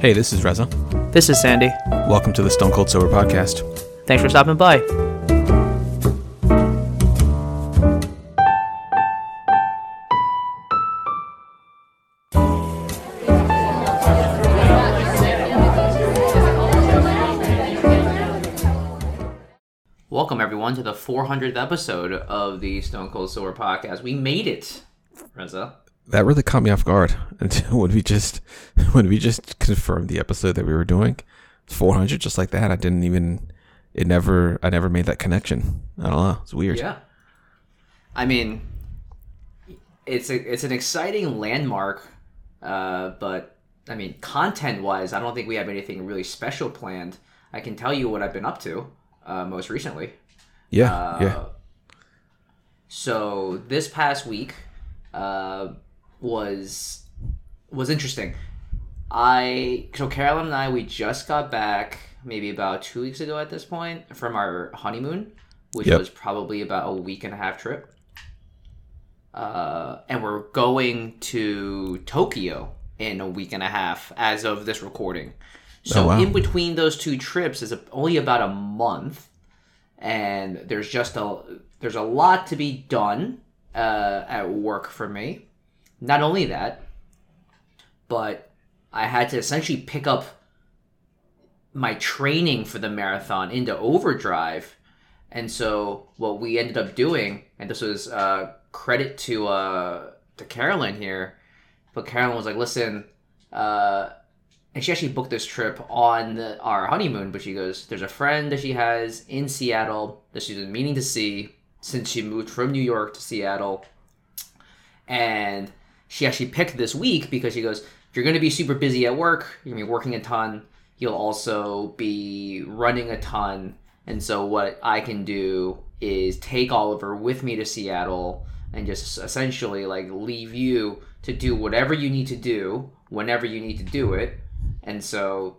Hey, this is Reza. This is Sandy. Welcome to the Stone Cold Sober Podcast. Thanks for stopping by. Welcome, everyone, to the 400th episode of the Stone Cold Sober Podcast. We made it, Reza. That really caught me off guard until when we just confirmed the episode that we were doing. 400, just like that. I never made that connection. I don't know. It's weird. Yeah. I mean, it's an exciting landmark, but I mean, content-wise, I don't think we have anything really special planned. I can tell you what I've been up to most recently. Yeah. So this past week was interesting. Carolyn and I, we just got back maybe about 2 weeks ago at this point from our honeymoon, which was probably about a week and a half trip. And we're going to Tokyo in a week and a half as of this recording. So in between those two trips is only about a month, and there's a lot to be done at work for me. Not only that, but I had to essentially pick up my training for the marathon into overdrive. And so what we ended up doing, and this was credit to Carolyn here, but Carolyn was like, listen, and she actually booked this trip on our honeymoon, but she goes, there's a friend that she has in Seattle that she's been meaning to see since she moved from New York to Seattle. And she actually picked this week because she goes, you're going to be super busy at work. You're going to be working a ton. You'll also be running a ton. And so what I can do is take Oliver with me to Seattle and just essentially like leave you to do whatever you need to do whenever you need to do it. And so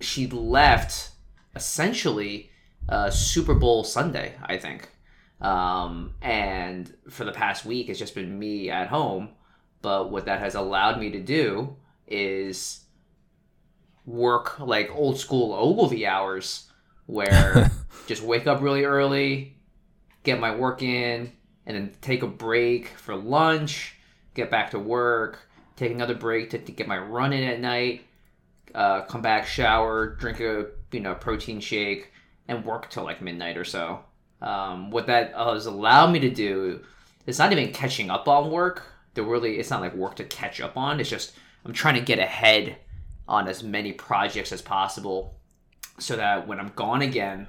she left essentially Super Bowl Sunday, I think. And for the past week, it's just been me at home. But what that has allowed me to do is work like old school Ogilvy hours, where just wake up really early, get my work in, and then take a break for lunch, get back to work, take another break to get my run in at night, come back, shower, drink a protein shake, and work till like midnight or so. What that has allowed me to do, it's not even catching up on work. It's not like work to catch up on. It's just I'm trying to get ahead on as many projects as possible so that when I'm gone again,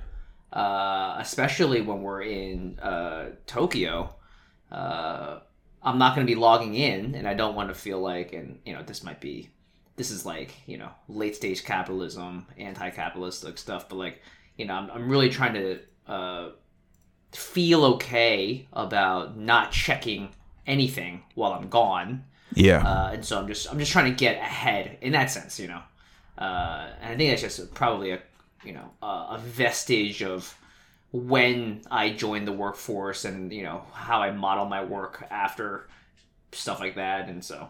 especially when we're in Tokyo, I'm not going to be logging in, and I don't want to feel like, and this is like late stage capitalism, anti-capitalistic stuff, but like, I'm really trying to feel okay about not checking anything while I'm gone. Yeah. And so I'm just trying to get ahead in that sense, and I think that's just probably a vestige of when I joined the workforce and how I model my work after stuff like that. And so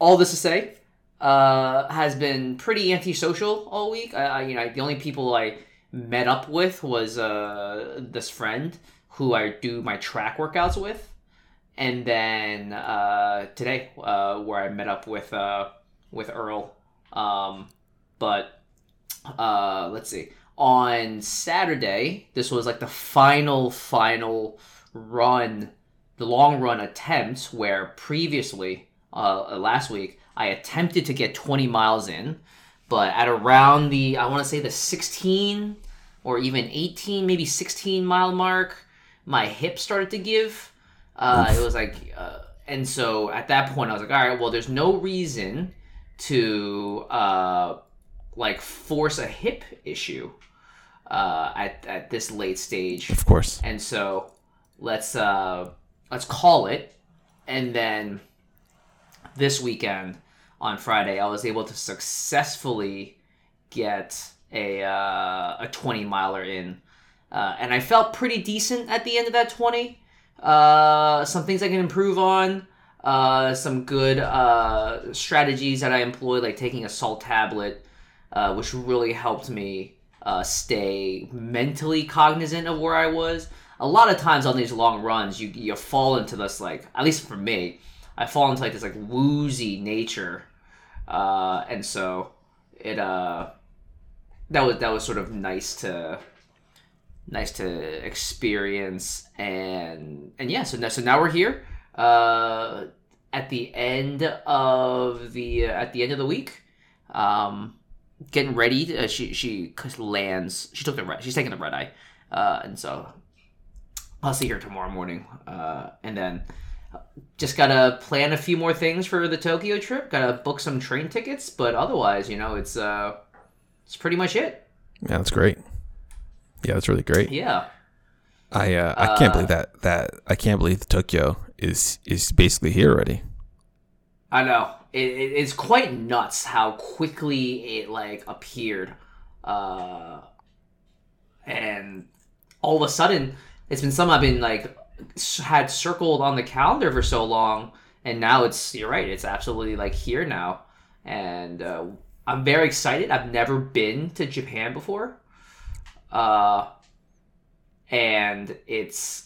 all this to say, has been pretty antisocial all week. The only people I met up with was this friend who I do my track workouts with, and then today where I met up with Earl. But let's see. On Saturday, this was like the final run, the long run attempt, where previously last week I attempted to get 20 miles in, but at around the 16 or even 18, maybe 16 mile mark, my hip started to give. It was like, and so at that point I was like, all right, well, there's no reason to force a hip issue at this late stage. Of course. And so let's call it. And then this weekend on Friday, I was able to successfully get a 20 miler in. And I felt pretty decent at the end of that 20. Some things I can improve on. some good strategies that I employed, like taking a salt tablet, which really helped me stay mentally cognizant of where I was. A lot of times on these long runs, you fall into this, like, at least for me, I fall into like this like woozy nature, and so it that was sort of nice to experience, and yeah, so now we're here at the end of the week, getting ready. She lands. She's taking the red eye, and so I'll see her tomorrow morning, and then. Just gotta plan a few more things for the Tokyo trip. Gotta book some train tickets, but otherwise, you know, it's pretty much it. Yeah, that's great. Yeah, that's really great. Yeah, I can't believe that I can't believe Tokyo is basically here already. I know it's quite nuts how quickly it like appeared, and all of a sudden it's been something I've been like. Had circled on the calendar for so long, and now you're right, it's absolutely like here now, and I'm very excited. I've never been to Japan before, and it's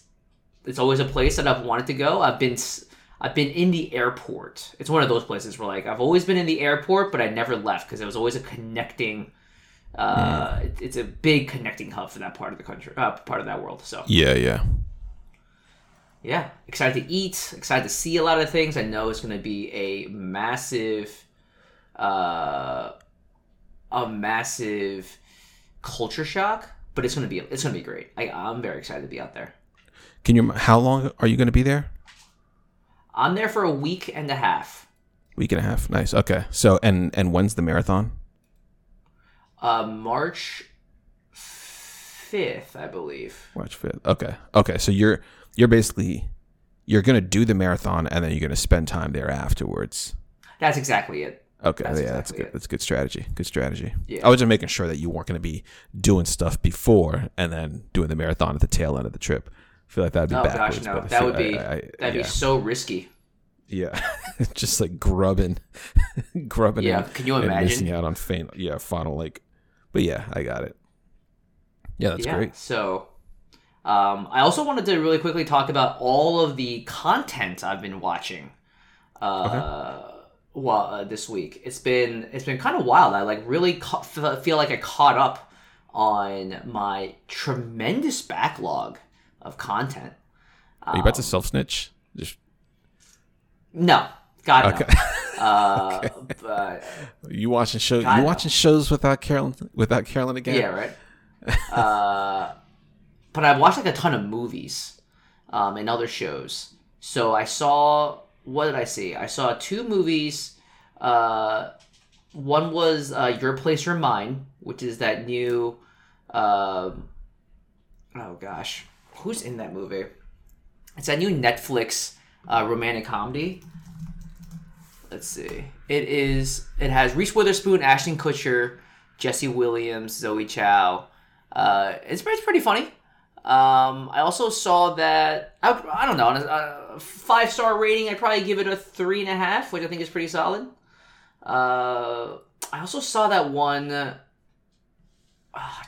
always a place that I've wanted to go. I've been in the airport. It's one of those places where like I've always been in the airport, but I never left because it was always a connecting it's a big connecting hub for that part of the country, part of that world. So yeah, excited to eat, excited to see a lot of things. I know it's going to be a massive culture shock, but it's going to be great. I'm very excited to be out there. How long are you going to be there? I'm there for a week and a half. Week and a half, nice. Okay, so and when's the marathon? March 5th, I believe. March 5th. Okay. So you're going to do the marathon, and then you're going to spend time there afterwards. That's exactly it. Okay. That's good strategy. Good strategy. Yeah. I was just making sure that you weren't going to be doing stuff before and then doing the marathon at the tail end of the trip. I feel like that'd be backwards. Oh, gosh, no. That'd be so risky. Yeah. Just like grubbing. Yeah. Can you imagine? And missing out on final like. But yeah, I got it. Yeah, that's great. So... I also wanted to really quickly talk about all of the content I've been watching this week. It's been kind of wild. I like really feel like I caught up on my tremendous backlog of content. Are you about to self-snitch? No. God, okay. No. Okay. But, you watching shows without Carolyn again? Yeah, right. But I've watched like a ton of movies and other shows. So I saw, what did I see? I saw two movies. One was Your Place or Mine, which is that new, who's in that movie? It's that new Netflix romantic comedy. Let's see. It has Reese Witherspoon, Ashton Kutcher, Jesse Williams, Zoe Chow. It's pretty funny. I also saw that, I don't know, on a 5-star rating, I'd probably give it a 3.5, which I think is pretty solid. I also saw that one,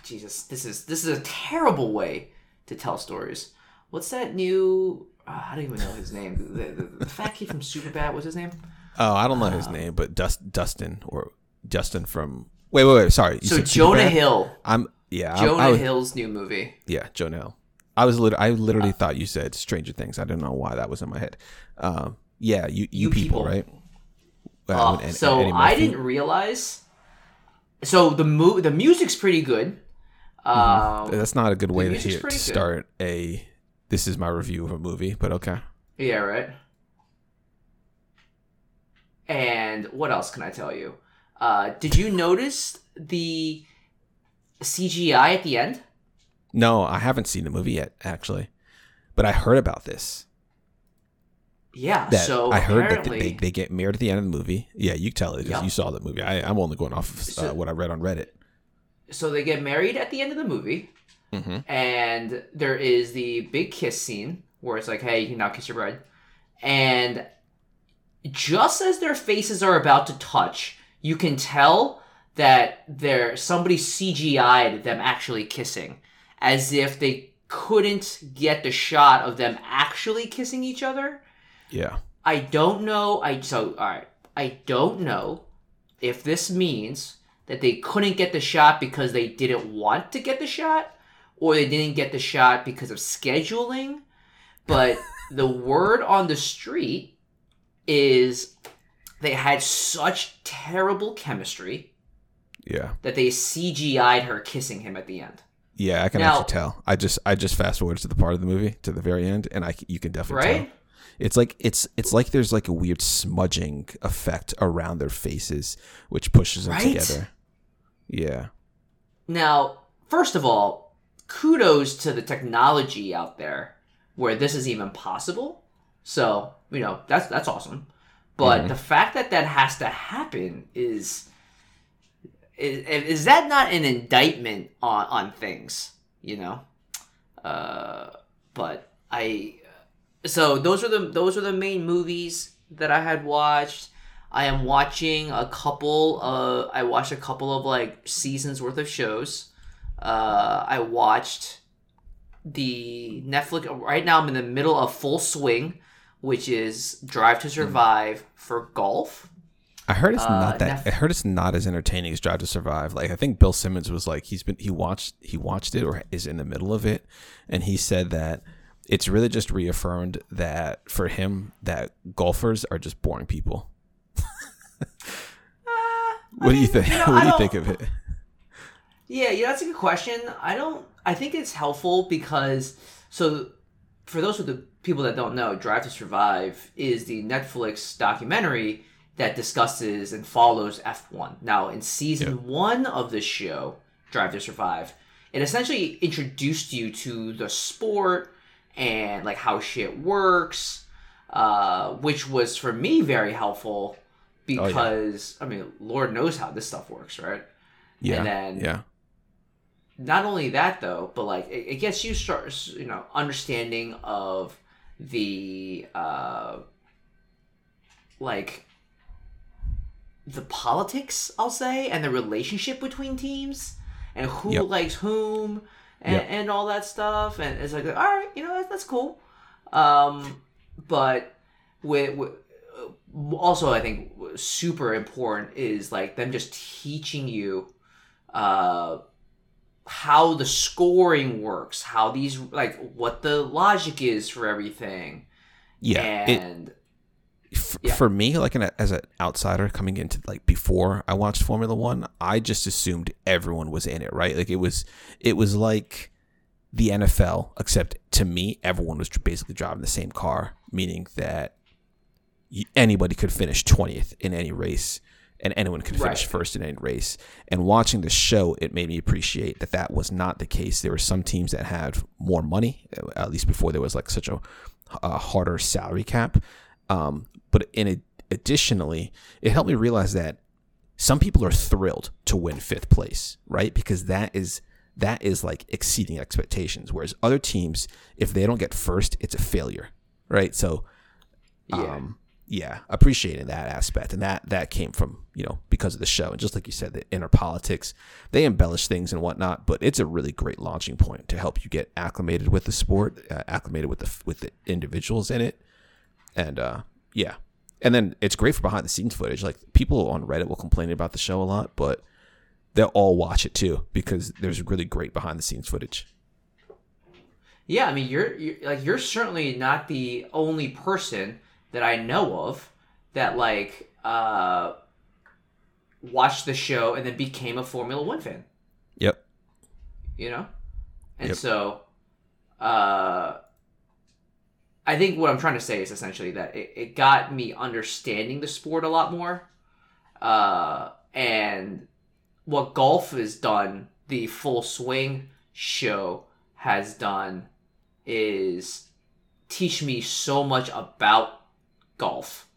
Jesus, this is a terrible way to tell stories. What's that new, I don't even know his name, the fat kid from SuperBat, what's his name? Oh, I don't know his name, but Dustin from, wait, sorry. So Jonah Hill. Hill's new movie. Yeah, Jonah Hill. I literally thought you said Stranger Things. I don't know why that was in my head. Yeah, you people, right? I didn't realize. So the music's pretty good. That's not a good way to start a. This is my review of a movie, but okay. Yeah, right. And what else can I tell you? Did you notice the CGI at the end? No, I haven't seen the movie yet, actually, but I heard about this. Yeah, so I heard that they get married at the end of the movie. Yeah, you tell it because you saw the movie. I'm only going off of what I read on Reddit. So they get married at the end of the movie, and there is the big kiss scene where it's like, "Hey, you can now kiss your bride," and just as their faces are about to touch, you can tell that somebody CGI'd them actually kissing, as if they couldn't get the shot of them actually kissing each other. Yeah. I don't know. All right. I don't know if this means that they couldn't get the shot because they didn't want to get the shot, or they didn't get the shot because of scheduling. But the word on the street is they had such terrible chemistry, yeah, that they CGI'd her kissing him at the end. Yeah, I can actually tell. I just fast forward to the part of the movie to the very end, and you can definitely tell. It's like there's like a weird smudging effect around their faces, which pushes them together. Yeah. Now, first of all, kudos to the technology out there where this is even possible. So, that's awesome. But the fact that has to happen is that not an indictment on things, So those are the main movies that I had watched. I am watching a couple of like seasons worth of shows. I watched the Netflix. Right now I'm in the middle of Full Swing, which is Drive to Survive for golf. I heard it's not that. I heard it's not as entertaining as Drive to Survive. Like, I think Bill Simmons was like he watched it or is in the middle of it, and he said that it's really just reaffirmed that for him that golfers are just boring people. What do you think? What do you think of it? Yeah, that's a good question. I think it's helpful because for those of the people that don't know, Drive to Survive is the Netflix documentary that discusses and follows F1. Now, in season one of the show, Drive to Survive, it essentially introduced you to the sport and like how shit works, which was for me very helpful because Lord knows how this stuff works, right? Yeah. And then not only that though, but like it gets you start understanding of the like the politics, I'll say, and the relationship between teams and who likes whom. And all that stuff, and it's like, all right, that's cool. But also I think super important is like them just teaching you how the scoring works, how these like what the logic is for everything. Yeah, and for me, like as an outsider coming into like before I watched Formula One, I just assumed everyone was in it, right? Like it was like the NFL, except to me, everyone was basically driving the same car, meaning that anybody could finish 20th in any race, and anyone could finish first in any race. And watching the show, it made me appreciate that was not the case. There were some teams that had more money, at least before there was like such a harder salary cap. But additionally, it helped me realize that some people are thrilled to win fifth place, right? Because that is like exceeding expectations. Whereas other teams, if they don't get first, it's a failure, right? So, appreciating that aspect, and that came from because of the show, and just like you said, the inner politics. They embellish things and whatnot, but it's a really great launching point to help you get acclimated with the sport, acclimated with the individuals in it. And and then it's great for behind the scenes footage. Like people on Reddit will complain about the show a lot, but they'll all watch it too because there's really great behind the scenes footage. Yeah, I mean you're certainly not the only person that I know of that like watched the show and then became a Formula One fan. Yep. And so I think what I'm trying to say is essentially that it got me understanding the sport a lot more. And what golf has done, the Full Swing show has done, is teach me so much about golf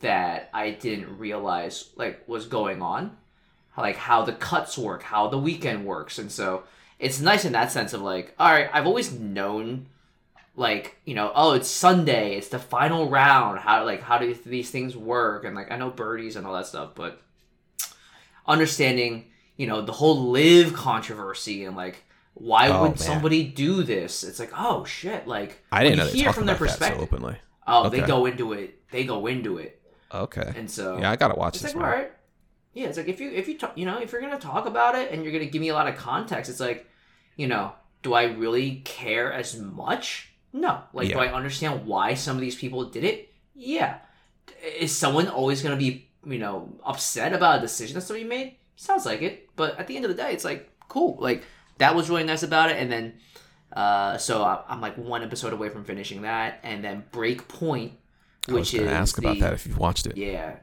that I didn't realize like was going on, like how the cuts work, how the weekend works. And so it's nice in that sense of like, all right, I've always known like, you know, oh, it's Sunday, it's the final round, how do these things work? And, like, I know birdies and all that stuff, but understanding, you know, the whole live controversy and, like, why would somebody do this? It's like, oh, shit, like, I didn't know they talked about that so openly. Oh, okay. They go into it. Okay. And so... yeah, I gotta watch this. It's like, all right. Yeah, it's like, if you're gonna talk about it and you're gonna give me a lot of context, it's like, you know, do I really care as much? No. Like, do I understand why some of these people did it? Yeah. Is someone always gonna be, you know, upset about a decision that's somebody made? Sounds like it. But at the end of the day, it's like, cool. Like, that was really nice about it. And then, so I'm like one episode away from finishing that. And then Breakpoint, which is about that if you've watched it. Yeah,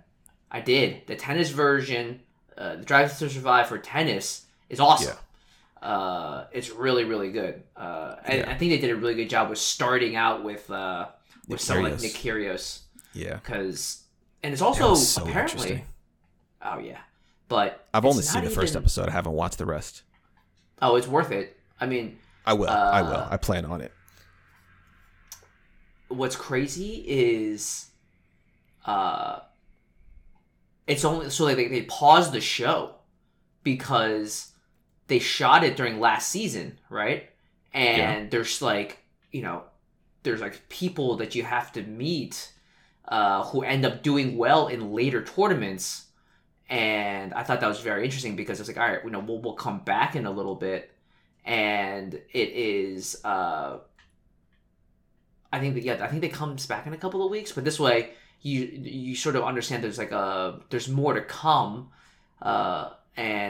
I did. The tennis version, the Drive to Survive for tennis is awesome. Yeah. It's really, really good. And I think they did a really good job with starting out with someone like Nick Kyrgios. Yeah. And it's also so apparently. Oh yeah, but I've only seen the first episode. I haven't watched the rest. Oh, it's worth it. I mean, I will. I will. I plan on it. What's crazy is, it's only so like they paused the show because they shot it during last season, right? And there's like, you know, there's like people that you have to meet who end up doing well in later tournaments, and I thought that was very interesting because it's like, all right, you know, we'll come back in a little bit, and it is. I think that they comes back in a couple of weeks, but this way you sort of understand there's like there's more to come, and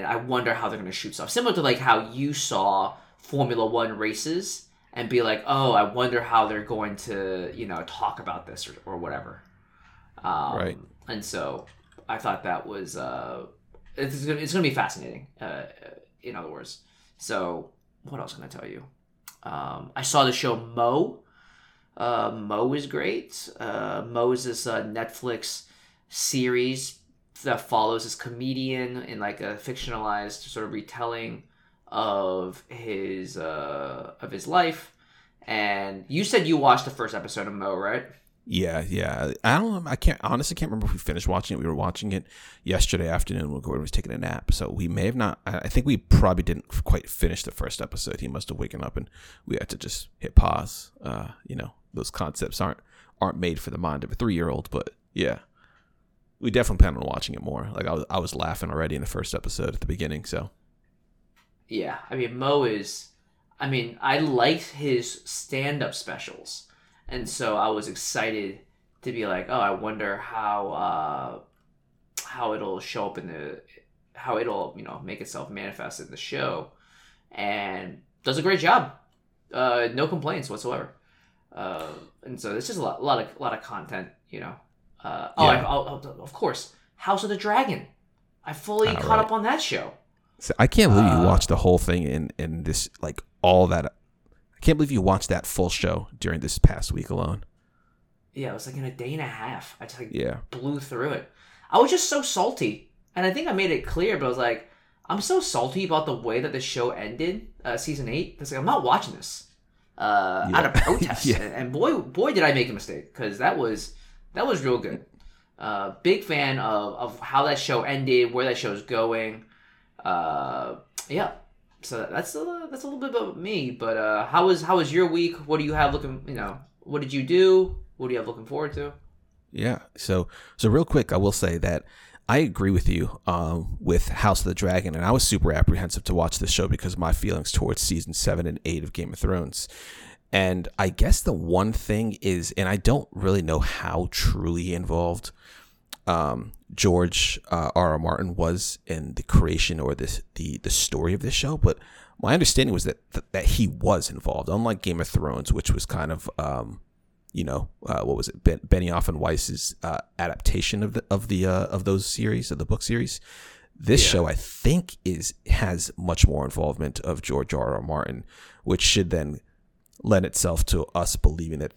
I wonder how they're gonna shoot stuff similar to like how you saw Formula One races and be like, oh, I wonder how they're going to, you know, talk about this or whatever, right? And so I thought that was it's gonna be fascinating. In other words, so what else can I tell you? I saw the show Mo. Mo is great. Mo is this Netflix series that follows this comedian in like a fictionalized sort of retelling of his life. And you said you watched the first episode of Mo, right? Yeah. I honestly can't remember if we finished watching it. We were watching it yesterday afternoon when Gordon was taking a nap, so we may have not. I think we probably didn't quite finish the first episode. He must have woken up and we had to just hit pause. You know, those concepts aren't made for the mind of a 3-year-old, but yeah, we definitely plan on watching it more. Like I was laughing already in the first episode at the beginning. So yeah, I mean, Mo is. I mean, I liked his stand-up specials. And so I was excited to be like, oh, I wonder how it'll show up how it'll, you know, make itself manifest in the show, and does a great job, no complaints whatsoever, and so it's just a lot of content, you know. Of course, House of the Dragon, I fully caught up on that show. So I can't believe you watched the whole thing in this like all that. I can't believe you watched that full show during this past week alone. Yeah, it was like in a day and a half. I just blew through it. I was just so salty. And I think I made it clear, but I was like, I'm so salty about the way that the show ended, season 8. It's like, I'm not watching this out of protest. And boy, did I make a mistake, because that was real good. Big fan of how that show ended, where that show's going. Yeah. So that's a little bit about me, but how was your week? What do you have looking? You know, what did you do? What do you have looking forward to? Yeah, so real quick, I will say that I agree with you with House of the Dragon, and I was super apprehensive to watch this show because of my feelings towards season 7 and 8 of Game of Thrones. And I guess the one thing is, and I don't really know how truly involved George R.R. Martin was in the creation or the story of this show, but my understanding was that he was involved, unlike Game of Thrones, which was kind of Benioff and Weiss's adaptation of those series, of the book series. This show, I think, has much more involvement of George R.R. Martin, which should then lend itself to us believing that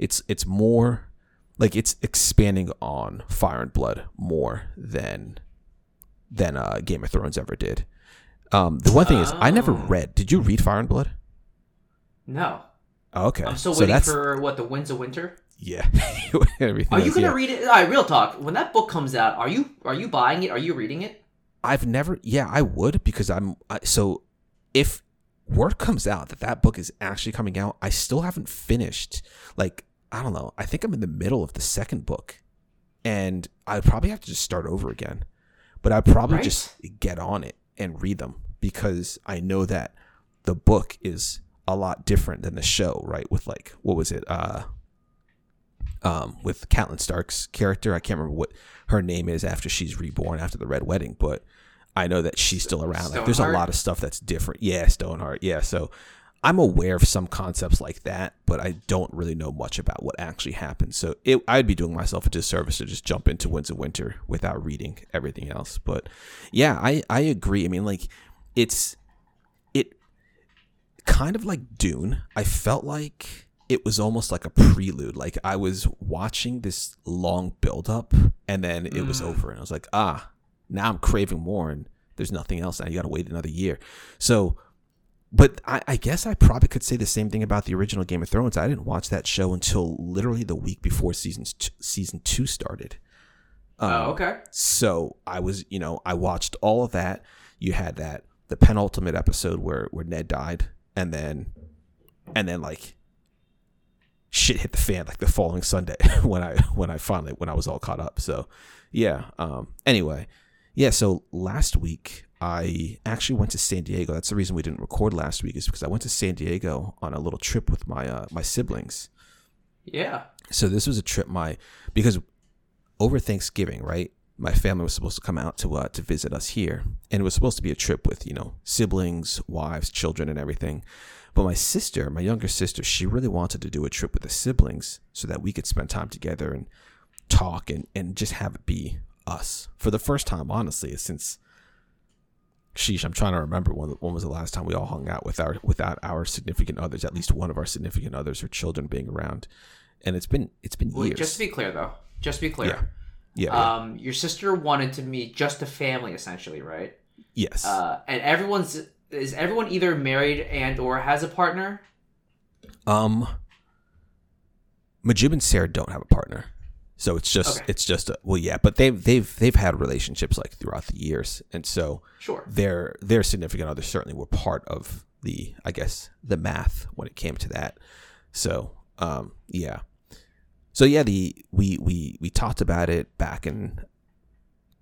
it's more. Like, it's expanding on Fire and Blood more than Game of Thrones ever did. The one thing is, I never read. Did you read Fire and Blood? No. Oh, okay. I'm still waiting for the Winds of Winter? Yeah. Everything. Are you going to read it? All right, real talk. When that book comes out, are you buying it? Are you reading it? I've never. Yeah, I would, because so if word comes out that book is actually coming out, I still haven't finished. Like, I don't know. I think I'm in the middle of the second book, and I probably have to just start over again. But I probably just get on it and read them, because I know that the book is a lot different than the show, right? With like, what was it? With Catelyn Stark's character, I can't remember what her name is after she's reborn after the Red Wedding, but I know that she's still around. Like, there's a lot of stuff that's different. Yeah, Stoneheart. Yeah, so I'm aware of some concepts like that, but I don't really know much about what actually happened. So I'd be doing myself a disservice to just jump into Winds of Winter without reading everything else. But yeah, I agree. I mean, like, it kind of like Dune. I felt like it was almost like a prelude. Like, I was watching this long buildup, and then it was over, and I was like, now I'm craving more, and there's nothing else. Now you got to wait another year. So, but I guess I probably could say the same thing about the original Game of Thrones. I didn't watch that show until literally the week before season two started. Okay. So I was, I watched all of that. You had the penultimate episode where Ned died, and then like shit hit the fan like the following Sunday when I was all caught up. So yeah. Anyway. Yeah, so last week I actually went to San Diego. That's the reason we didn't record last week, is because I went to San Diego on a little trip with my my siblings. Yeah. So this was a trip because over Thanksgiving, right? My family was supposed to come out to visit us here, and it was supposed to be a trip with, siblings, wives, children, and everything. But my younger sister, she really wanted to do a trip with the siblings so that we could spend time together and talk and just have it be us for the first time, honestly, since I'm trying to remember when was the last time we all hung out without our significant others, at least one of our significant others or children being around, and it's been years. Wait, just to be clear yeah. Your sister wanted to meet just a family, essentially, right? Yes. And is everyone either married and or has a partner? Mujib and Sarah don't have a partner. So it's just okay. It's just but they've had relationships like throughout the years, and so sure, their significant others certainly were part of the, I guess, the math when it came to that. So we talked about it back in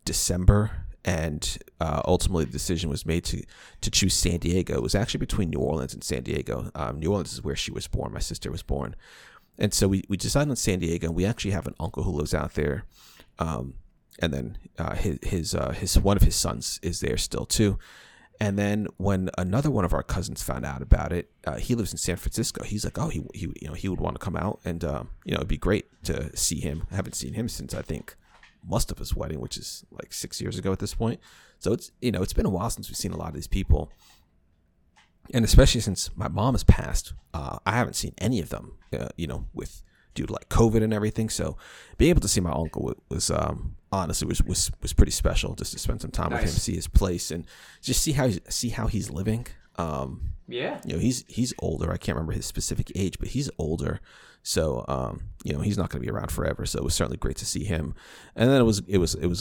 December, and ultimately the decision was made to choose San Diego. It was actually between New Orleans and San Diego. New Orleans is where she was born. My sister was born. And so we decided on San Diego, and we actually have an uncle who lives out there, and then his one of his sons is there still too. And then when another one of our cousins found out about it, he lives in San Francisco. He's like, he would want to come out, and it'd be great to see him. I haven't seen him since I think most of his wedding, which is like 6 years ago at this point. So it's it's been a while since we've seen a lot of these people. And especially since my mom has passed, I haven't seen any of them, with due to like COVID and everything. So being able to see my uncle was honestly pretty special, just to spend some time with him, see his place, and just see how he's living. He's older. I can't remember his specific age, but he's older. So, he's not going to be around forever. So it was certainly great to see him. And then it was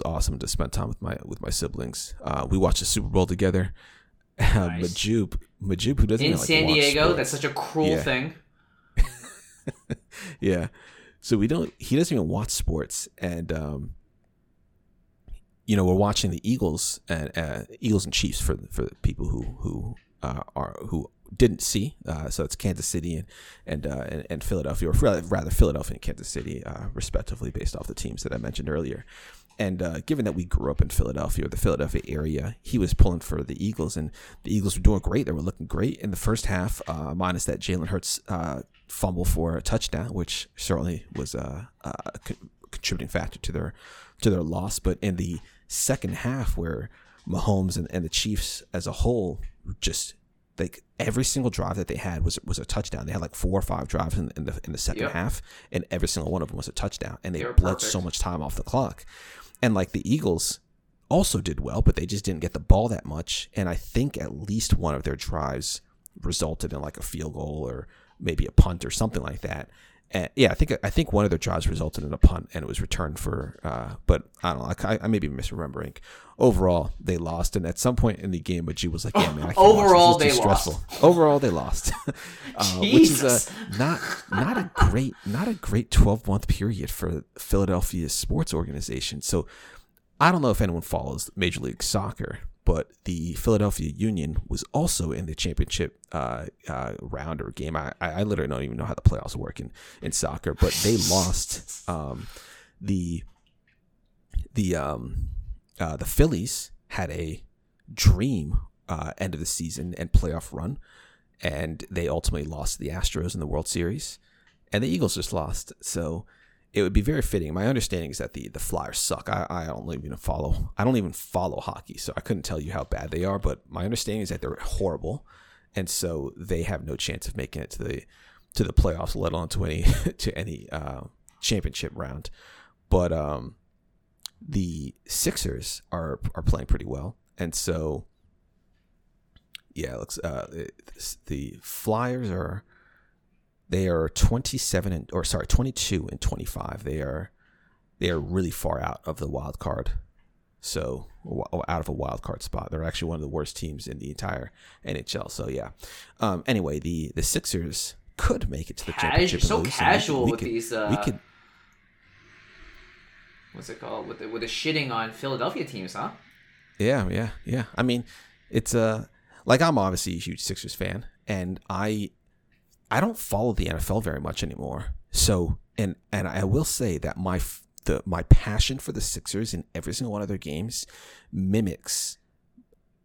awesome to spend time with my siblings. We watched the Super Bowl together. Nice. Mujib, who doesn't in like San Diego, sports. That's such a cruel thing. Yeah, so he doesn't even watch sports, and we're watching the Eagles and Chiefs for the people who didn't see. So it's Kansas City and Philadelphia, or rather Philadelphia and Kansas City, respectively, based off the teams that I mentioned earlier. And given that we grew up in Philadelphia, or the Philadelphia area, he was pulling for the Eagles, and the Eagles were doing great. They were looking great in the first half, minus that Jalen Hurts fumble for a touchdown, which certainly was a contributing factor to their loss. But in the second half, where Mahomes and the Chiefs as a whole, just like every single drive that they had was a touchdown. They had like 4 or 5 drives in the second half, and every single one of them was a touchdown. And they bled perfect. So much time off the clock. And like the Eagles also did well, but they just didn't get the ball that much. And I think at least one of their drives resulted in like a field goal or maybe a punt or something like that. And yeah, I think one of their drives resulted in a punt, and it was returned for. But I don't know. I may be misremembering. Overall, they lost, and at some point in the game, Mujib was like, "Yeah, man, I can't watch this. This is too stressful." Overall, they lost. Which is not a great 12-month period for Philadelphia's sports organization. So I don't know if anyone follows Major League Soccer, but the Philadelphia Union was also in the championship round or game. I literally don't even know how the playoffs work in soccer, but they lost. The Phillies had a dream end of the season and playoff run, and they ultimately lost to the Astros in the World Series, and the Eagles just lost. So it would be very fitting. My understanding is that the Flyers suck. I don't even follow hockey, so I couldn't tell you how bad they are. But my understanding is that they're horrible, and so they have no chance of making it to the playoffs, let alone to any championship round. But the Sixers are playing pretty well, and so yeah, it looks the Flyers are. They are 22 and 25. They are really far out of the wild card, so out of a wild card spot. They're actually one of the worst teams in the entire NHL. So yeah. Anyway, the Sixers could make it to the championship. So casual with these. What's it called? With the shitting on Philadelphia teams, huh? Yeah. I mean, it's like I'm obviously a huge Sixers fan, and I don't follow the NFL very much anymore. So, and I will say that my passion for the Sixers in every single one of their games mimics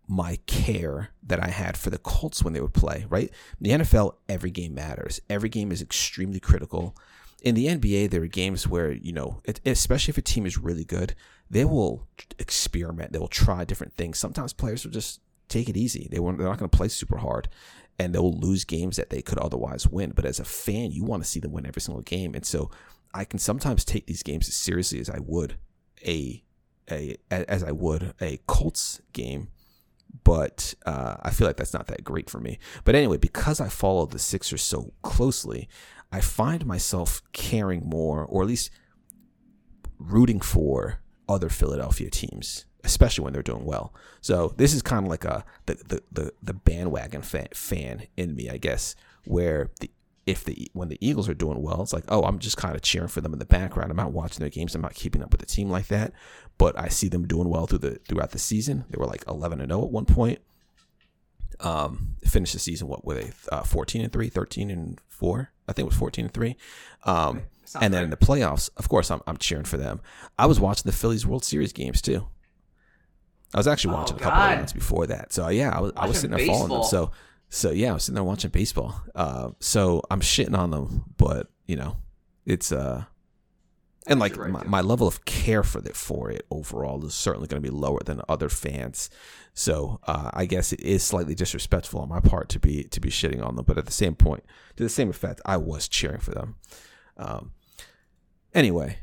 my care that I had for the Colts when they would play, right? In the NFL, every game matters. Every game is extremely critical. In the NBA, there are games where, you know, especially if a team is really good, they will experiment. They will try different things. Sometimes players will just take it easy. They're not going to play super hard, and they'll lose games that they could otherwise win. But as a fan, you want to see them win every single game. And so I can sometimes take these games as seriously as I would a Colts game. But I feel like that's not that great for me. But anyway, because I follow the Sixers so closely, I find myself caring more, or at least rooting for other Philadelphia teams, especially when they're doing well. So this is kind of like the bandwagon fan in me, I guess, where when the Eagles are doing well, it's like, oh, I'm just kind of cheering for them in the background. I'm not watching their games. I'm not keeping up with the team like that. But I see them doing well throughout the season. They were like 11-0 at one point. Finished the season, what were they? 14-3, 13-4. I think it was 14-3. And then in the playoffs, of course, I'm cheering for them. I was watching the Phillies World Series games too. I was actually watching a couple of rounds before that. So, yeah, I was sitting there following them. So yeah, I was sitting there watching baseball. So I'm shitting on them, but, you know, it's and like right my level of care for it overall is certainly going to be lower than other fans. So I guess it is slightly disrespectful on my part to be shitting on them. But at the same point, to the same effect, I was cheering for them. Anyway,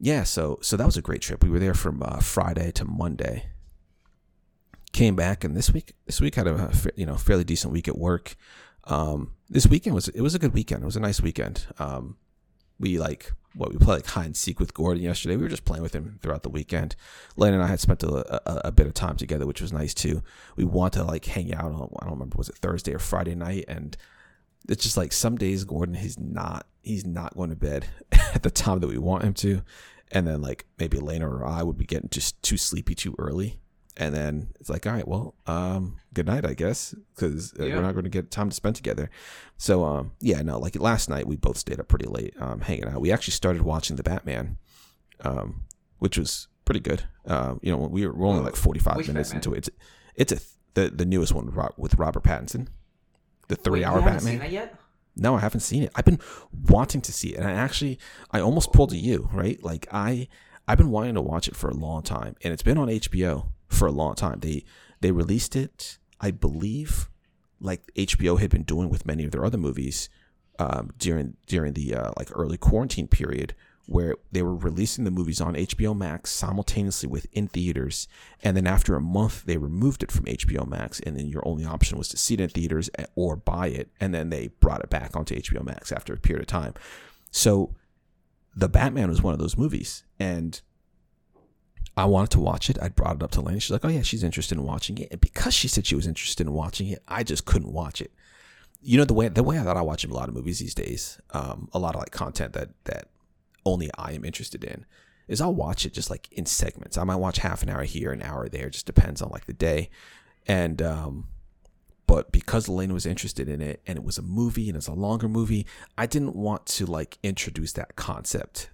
yeah, so that was a great trip. We were there from Friday to Monday. Came back, and this week had a fairly decent week at work. This weekend was a good weekend. It was a nice weekend. We played like hide and seek with Gordon yesterday. We were just playing with him throughout the weekend. Len and I had spent a bit of time together, which was nice too. We wanted to like hang out on, I don't remember, was it Thursday or Friday night, and it's just like some days Gordon he's not going to bed at the time that we want him to, and then like maybe Elena or I would be getting just too sleepy too early, and then it's like, all right, well, good night, I guess, because we're not going to get time to spend together. So like last night we both stayed up pretty late hanging out. We actually started watching The Batman, which was pretty good. We were only like 45 minutes into it. It's the newest one with Robert Pattinson. The 3-hour Batman. Seen that yet? No, I haven't seen it. I've been wanting to see it, and I almost pulled a U, right? Like I've been wanting to watch it for a long time, and it's been on HBO for a long time. They released it, I believe, like HBO had been doing with many of their other movies during the like early quarantine period, where they were releasing the movies on HBO Max simultaneously within theaters. And then after a month, they removed it from HBO Max. And then your only option was to see it in theaters or buy it. And then they brought it back onto HBO Max after a period of time. So The Batman was one of those movies. And I wanted to watch it. I brought it up to Lane. She's like, oh, yeah, she's interested in watching it. And because she said she was interested in watching it, I just couldn't watch it. You know, the way that I watch a lot of movies these days, a lot of like content that only I am interested in, is I'll watch it just like in segments. I might watch half an hour here, an hour there. It just depends on like the day. And but because Elena was interested in it, and it was a movie, and it's a longer movie, I didn't want to like introduce that concept.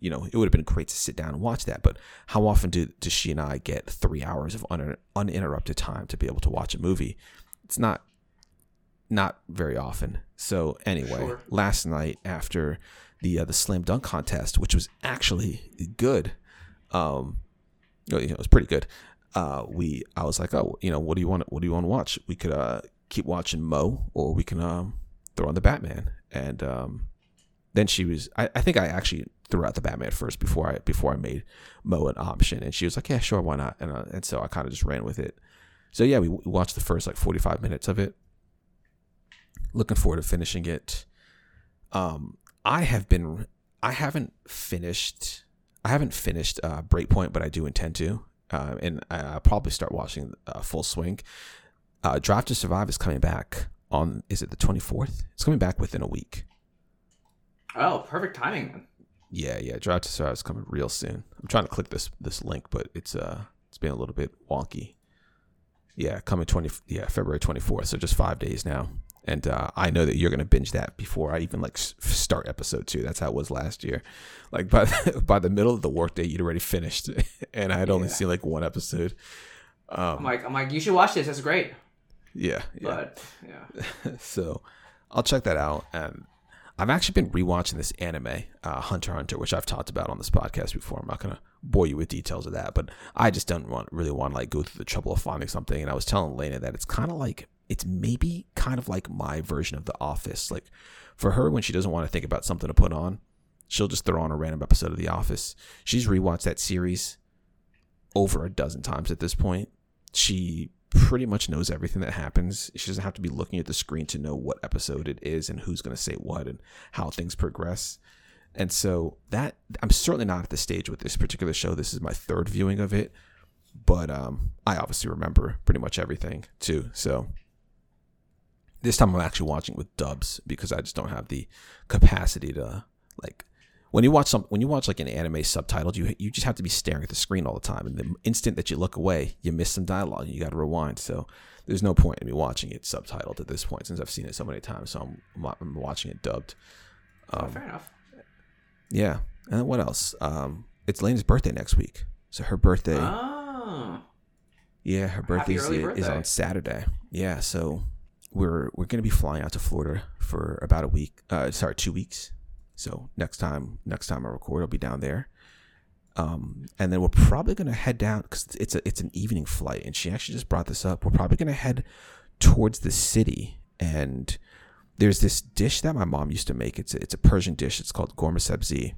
You know, it would have been great to sit down and watch that. But how often do she and I get 3 hours of uninterrupted time to be able to watch a movie? It's not very often. So anyway, sure. Last night after the slam dunk contest, which was actually good, it was pretty good. I was like, oh, you know, what do you want to watch? We could keep watching Mo, or we can throw on the Batman. And then she was, I think I actually threw out the Batman first before I made Mo an option, and she was like, yeah, sure, why not? And so I kind of just ran with it. So yeah, we watched the first like 45 minutes of it. Looking forward to finishing it. I haven't finished Breakpoint, but I do intend to. And I'll probably start watching Full Swing. Drive to Survive is coming back on, is it the 24th? It's coming back within a week. Oh, perfect timing. Yeah. Drive to Survive is coming real soon. I'm trying to click this link, but it's been a little bit wonky. Yeah, coming February 24th, so just 5 days now. And I know that you're going to binge that before I even like start episode 2. That's how it was last year. Like by the middle of the workday, you'd already finished, and I had only seen like one episode. I'm like, you should watch this. That's great. Yeah. But yeah. So I'll check that out. I've actually been rewatching this anime, Hunter x Hunter, which I've talked about on this podcast before. I'm not going to bore you with details of that, but I just don't really want to like go through the trouble of finding something. And I was telling Lena that it's kind of like, it's maybe kind of like my version of The Office. Like for her, when she doesn't want to think about something to put on, she'll just throw on a random episode of The Office. She's rewatched that series over a dozen times at this point. She pretty much knows everything that happens. She doesn't have to be looking at the screen to know what episode it is and who's going to say what and how things progress. And so that, I'm certainly not at the stage with this particular show. This is my third viewing of it, but I obviously remember pretty much everything too. So this time I'm actually watching with dubs because I just don't have the capacity to like. When you watch like an anime subtitled, you just have to be staring at the screen all the time, and the instant that you look away, you miss some dialogue and you got to rewind. So there's no point in me watching it subtitled at this point since I've seen it so many times. So I'm watching it dubbed. Fair enough. Yeah, and what else? It's Lane's birthday next week, so her birthday. Oh. Yeah, her birthday is on Saturday. Yeah, so. We're going to be flying out to Florida for about 2 weeks. So next time I record, I'll be down there. And then we're probably going to head down because it's an evening flight. And she actually just brought this up. We're probably going to head towards the city. And there's this dish that my mom used to make. It's a Persian dish. It's called gourmet sebzi.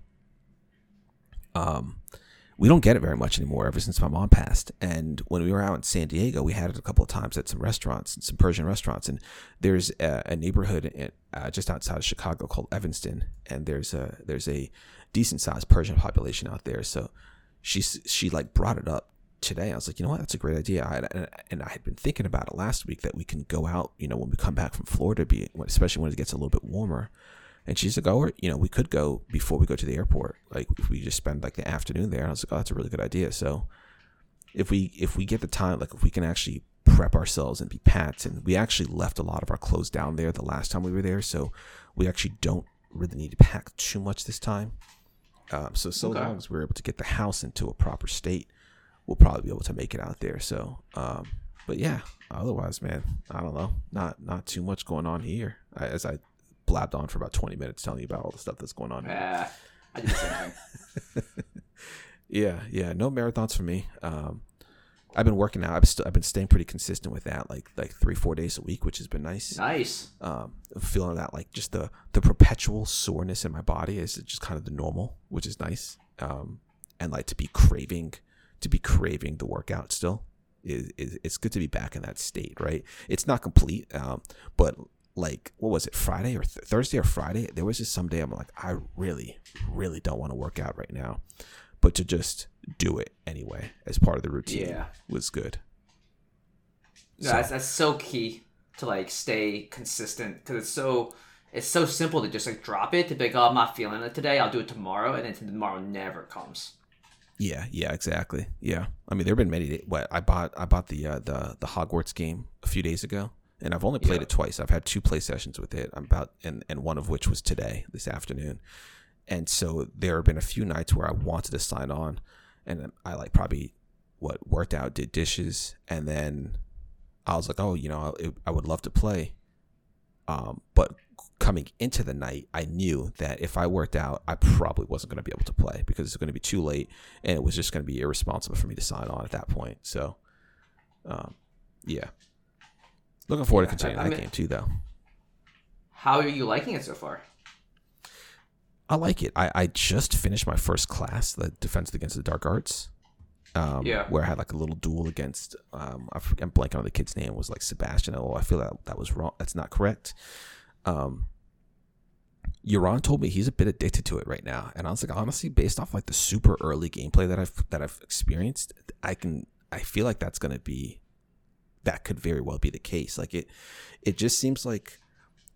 We don't get it very much anymore ever since my mom passed. And when we were out in San Diego, we had it a couple of times at some restaurants, some Persian restaurants. And there's a neighborhood just outside of Chicago called Evanston. And there's a decent sized Persian population out there. So she like brought it up today. I was like, you know what? That's a great idea. I had been thinking about it last week that we can go out, you know, when we come back from Florida, especially when it gets a little bit warmer. And she's like, oh, you know, we could go before we go to the airport. Like, if we just spend like the afternoon there. And I was like, oh, that's a really good idea. So if we get the time, like if we can actually prep ourselves and be packed, and we actually left a lot of our clothes down there the last time we were there. So we actually don't really need to pack too much this time. So long as we're able to get the house into a proper state, we'll probably be able to make it out there. So, but yeah, otherwise, man, I don't know, not too much going on here as I blabbed on for about 20 minutes telling you about all the stuff that's going on. Yeah, I did the same thing. Yeah, no marathons for me. I've been working out. I've been staying pretty consistent with that, like 3-4 days a week, which has been nice. Nice. Feeling that like just the perpetual soreness in my body is just kind of the normal, which is nice. And like to be craving the workout still is it's good to be back in that state, right? It's not complete, but like what was it, Friday or Thursday or Friday? There was just some day I'm like, I really, really don't want to work out right now, but to just do it anyway as part of the routine was good. No, so. That's so key to like stay consistent, because it's so simple to just like drop it, to be like, oh, I'm not feeling it today, I'll do it tomorrow, and then tomorrow never comes. Yeah, exactly. Yeah, I mean there have been many. I bought the Hogwarts game a few days ago, and I've only played it twice. I've had 2 play sessions with it. And one of which was today, this afternoon. And so there have been a few nights where I wanted to sign on, and I like probably worked out, did dishes, and then I was like, oh, you know, I would love to play. But coming into the night, I knew that if I worked out, I probably wasn't going to be able to play because it's going to be too late, and it was just going to be irresponsible for me to sign on at that point. So, looking forward to continuing that game too, though. How are you liking it so far? I like it. I just finished my first class, the Defense Against the Dark Arts, where I had like a little duel against, I'm blanking on the kid's name, was like Sebastian. Oh, I feel that was wrong. That's not correct. Yaron told me he's a bit addicted to it right now. And I was like, honestly, based off like the super early gameplay that I've experienced, I feel like that could very well be the case. Like it just seems like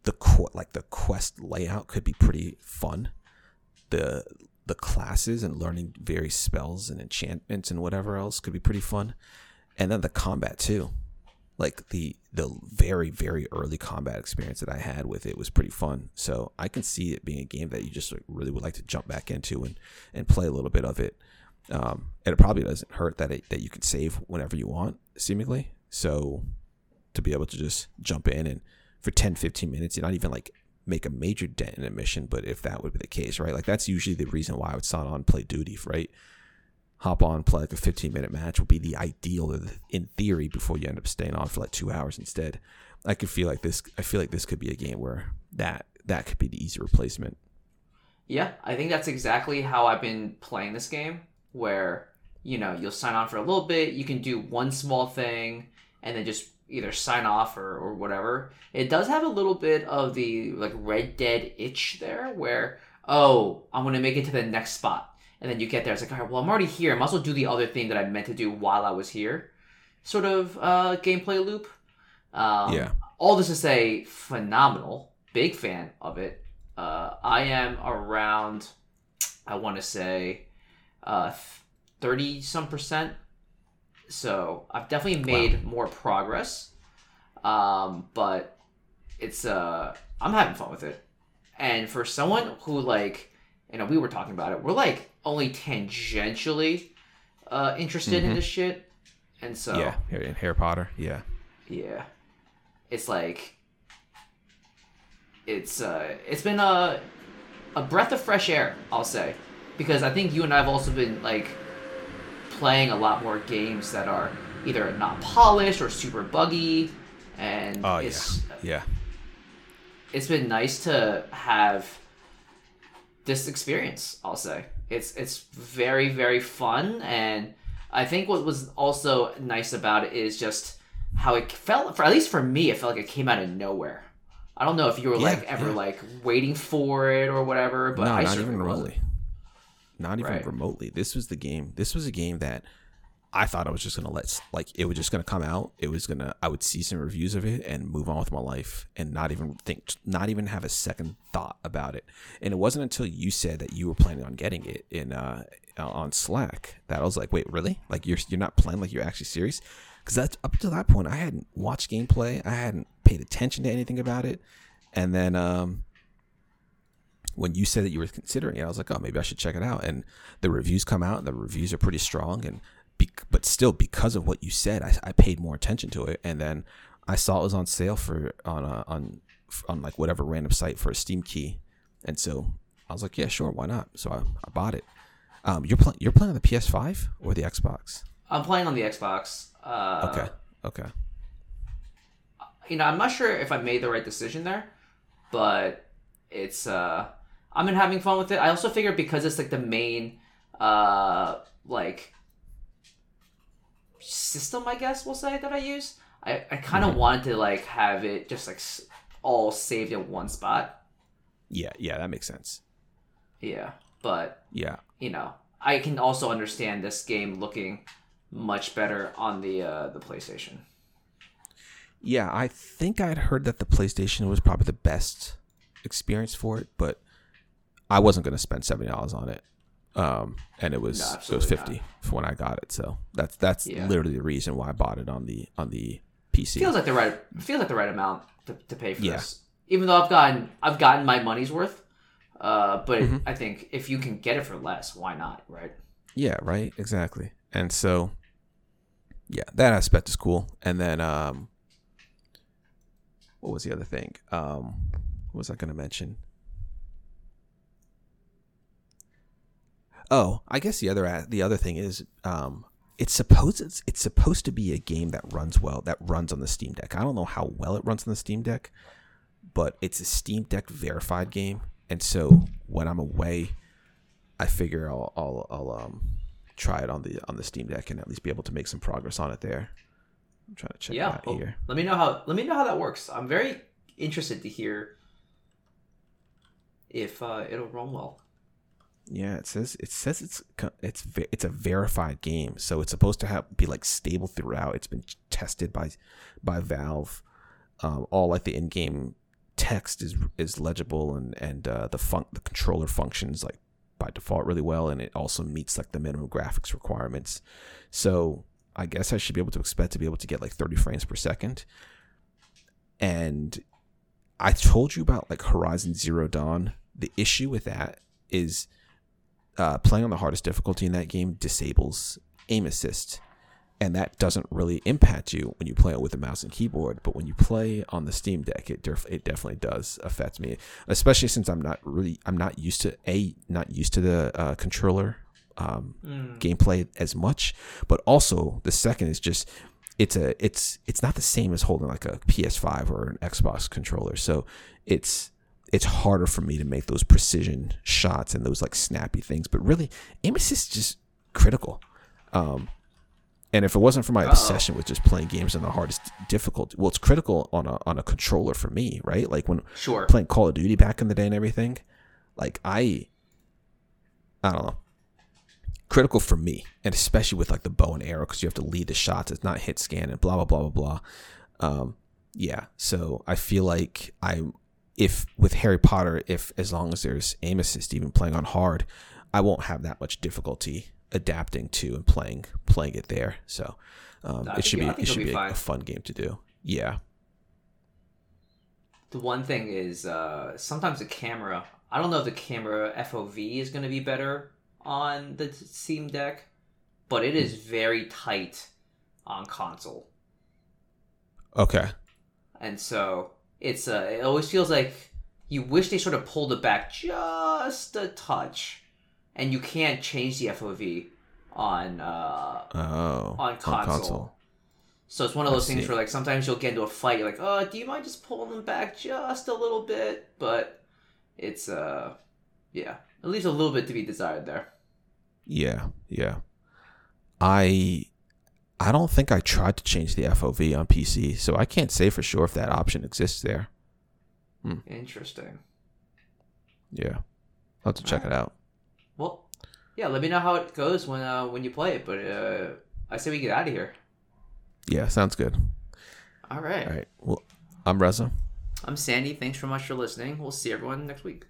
the quest layout could be pretty fun. The classes and learning various spells and enchantments and whatever else could be pretty fun. And then the combat too. Like the very, very early combat experience that I had with it was pretty fun. So I can see it being a game that you just really would like to jump back into and play a little bit of it. And it probably doesn't hurt that you can save whenever you want, seemingly. So to be able to just jump in and for 10, 15 minutes, you're not even like make a major dent in a mission, but if that would be the case, right? Like that's usually the reason why I would sign on and play duty, right? Hop on, play like a 15-minute match would be the ideal in theory before you end up staying on for like 2 hours instead. I feel like this could be a game where that could be the easy replacement. Yeah, I think that's exactly how I've been playing this game, where, you know, you'll sign on for a little bit, you can do one small thing, and then just either sign off or whatever. It does have a little bit of the like Red Dead itch there, where, oh, I'm going to make it to the next spot. And then you get there, it's like, all right, well, I'm already here, I might as well do the other thing that I meant to do while I was here. Sort of gameplay loop. All this to say, phenomenal. Big fan of it. I am around, I want to say, 30-some%. So I've definitely made more progress. But it's I'm having fun with it. And for someone who like, you know, we were talking about it, we're like only tangentially interested in this shit. And so in Harry Potter. Yeah. It's like it's been a breath of fresh air, I'll say. Because I think you and I have also been like playing a lot more games that are either not polished or super buggy, and it's been nice to have this experience, I'll say. It's very, very fun, and I think what was also nice about it is just how it felt, for at least for me, it felt like it came out of nowhere. I don't know if you were like waiting for it or whatever, but not even remotely. This was a game that I thought I was just going to it was just going to come out. I would see some reviews of it and move on with my life and not even have a second thought about it. And it wasn't until you said that you were planning on getting it in, on Slack, that I was like, wait, really? Like you're not playing, like you're actually serious? Cause that's up to that point, I hadn't watched gameplay. I hadn't paid attention to anything about it. And then, when you said that you were considering it, I was like, oh, maybe I should check it out. And the reviews come out and the reviews are pretty strong. And, but still, because of what you said, I paid more attention to it, and then I saw it was on sale on like whatever random site for a Steam key, and so I was like, yeah, sure, why not? So I bought it. You're playing on the PS5 or the Xbox? I'm playing on the Xbox. Okay. You know, I'm not sure if I made the right decision there, but it's I've been having fun with it. I also figured because it's like the main like system, I guess we'll say, that I use, I kind of wanted to like have it just like all saved in one spot. Yeah, that makes sense. Yeah, but yeah, you know, I can also understand this game looking much better on the PlayStation. Yeah, I think I'd heard that the PlayStation was probably the best experience for it, but I wasn't going to spend $70 on it, and it was $50 for when I got it. So that's literally the reason why I bought it on the PC. Feels like the right amount to pay for this, even though I've gotten my money's worth. But I think if you can get it for less, why not, right? Yeah, right, exactly. And so, yeah, that aspect is cool. And then, what was the other thing? What was I going to mention? Oh, I guess the other thing is, it's supposed to be a game that runs well, that runs on the Steam Deck. I don't know how well it runs on the Steam Deck, but it's a Steam Deck verified game. And so when I'm away, I figure I'll try it on the Steam Deck and at least be able to make some progress on it there. I'm trying to check out here. Let me know how that works. I'm very interested to hear if it'll run well. Yeah, it says it's a verified game, so it's supposed to be like stable throughout. It's been tested by Valve. All like the in-game text is legible, and the controller functions like by default really well, and it also meets like the minimum graphics requirements. So I guess I should be able to expect to be able to get like 30 frames per second. And I told you about like Horizon Zero Dawn. The issue with that is playing on the hardest difficulty in that game disables aim assist, and that doesn't really impact you when you play it with a mouse and keyboard. But when you play on the Steam Deck, it definitely does affect me, especially since I'm not used to the controller gameplay as much. But also the second is just it's not the same as holding like a PS5 or an Xbox controller. So it's harder for me to make those precision shots and those like snappy things. But really, aim assist is just critical. And if it wasn't for my obsession with just playing games on the hardest difficulty, well, it's critical on a controller for me, right? Like when playing Call of Duty back in the day and everything, like I don't know, critical for me, and especially with like the bow and arrow because you have to lead the shots. It's not hit scan and blah blah blah blah blah. So I feel like with Harry Potter, as long as there's aim assist, even playing on hard, I won't have that much difficulty adapting to and playing it there. So it should be a fun game to do. Yeah. The one thing is sometimes the camera, I don't know if the camera FOV is going to be better on the Steam Deck, but it is very tight on console. Okay. And so it's it always feels like you wish they sort of pulled it back just a touch. And you can't change the FOV on console. So it's one of those things where like sometimes you'll get into a fight, you're like, oh, do you mind just pulling them back just a little bit? But it's it leaves a little bit to be desired there. Yeah. I don't think I tried to change the FOV on PC, so I can't say for sure if that option exists there. Interesting. Yeah, I'll have to check it out. Well, yeah, let me know how it goes when you play it, but I say we get out of here. Yeah, sounds good. All right. Well, I'm Reza. I'm Sandy. Thanks so much for listening. We'll see everyone next week.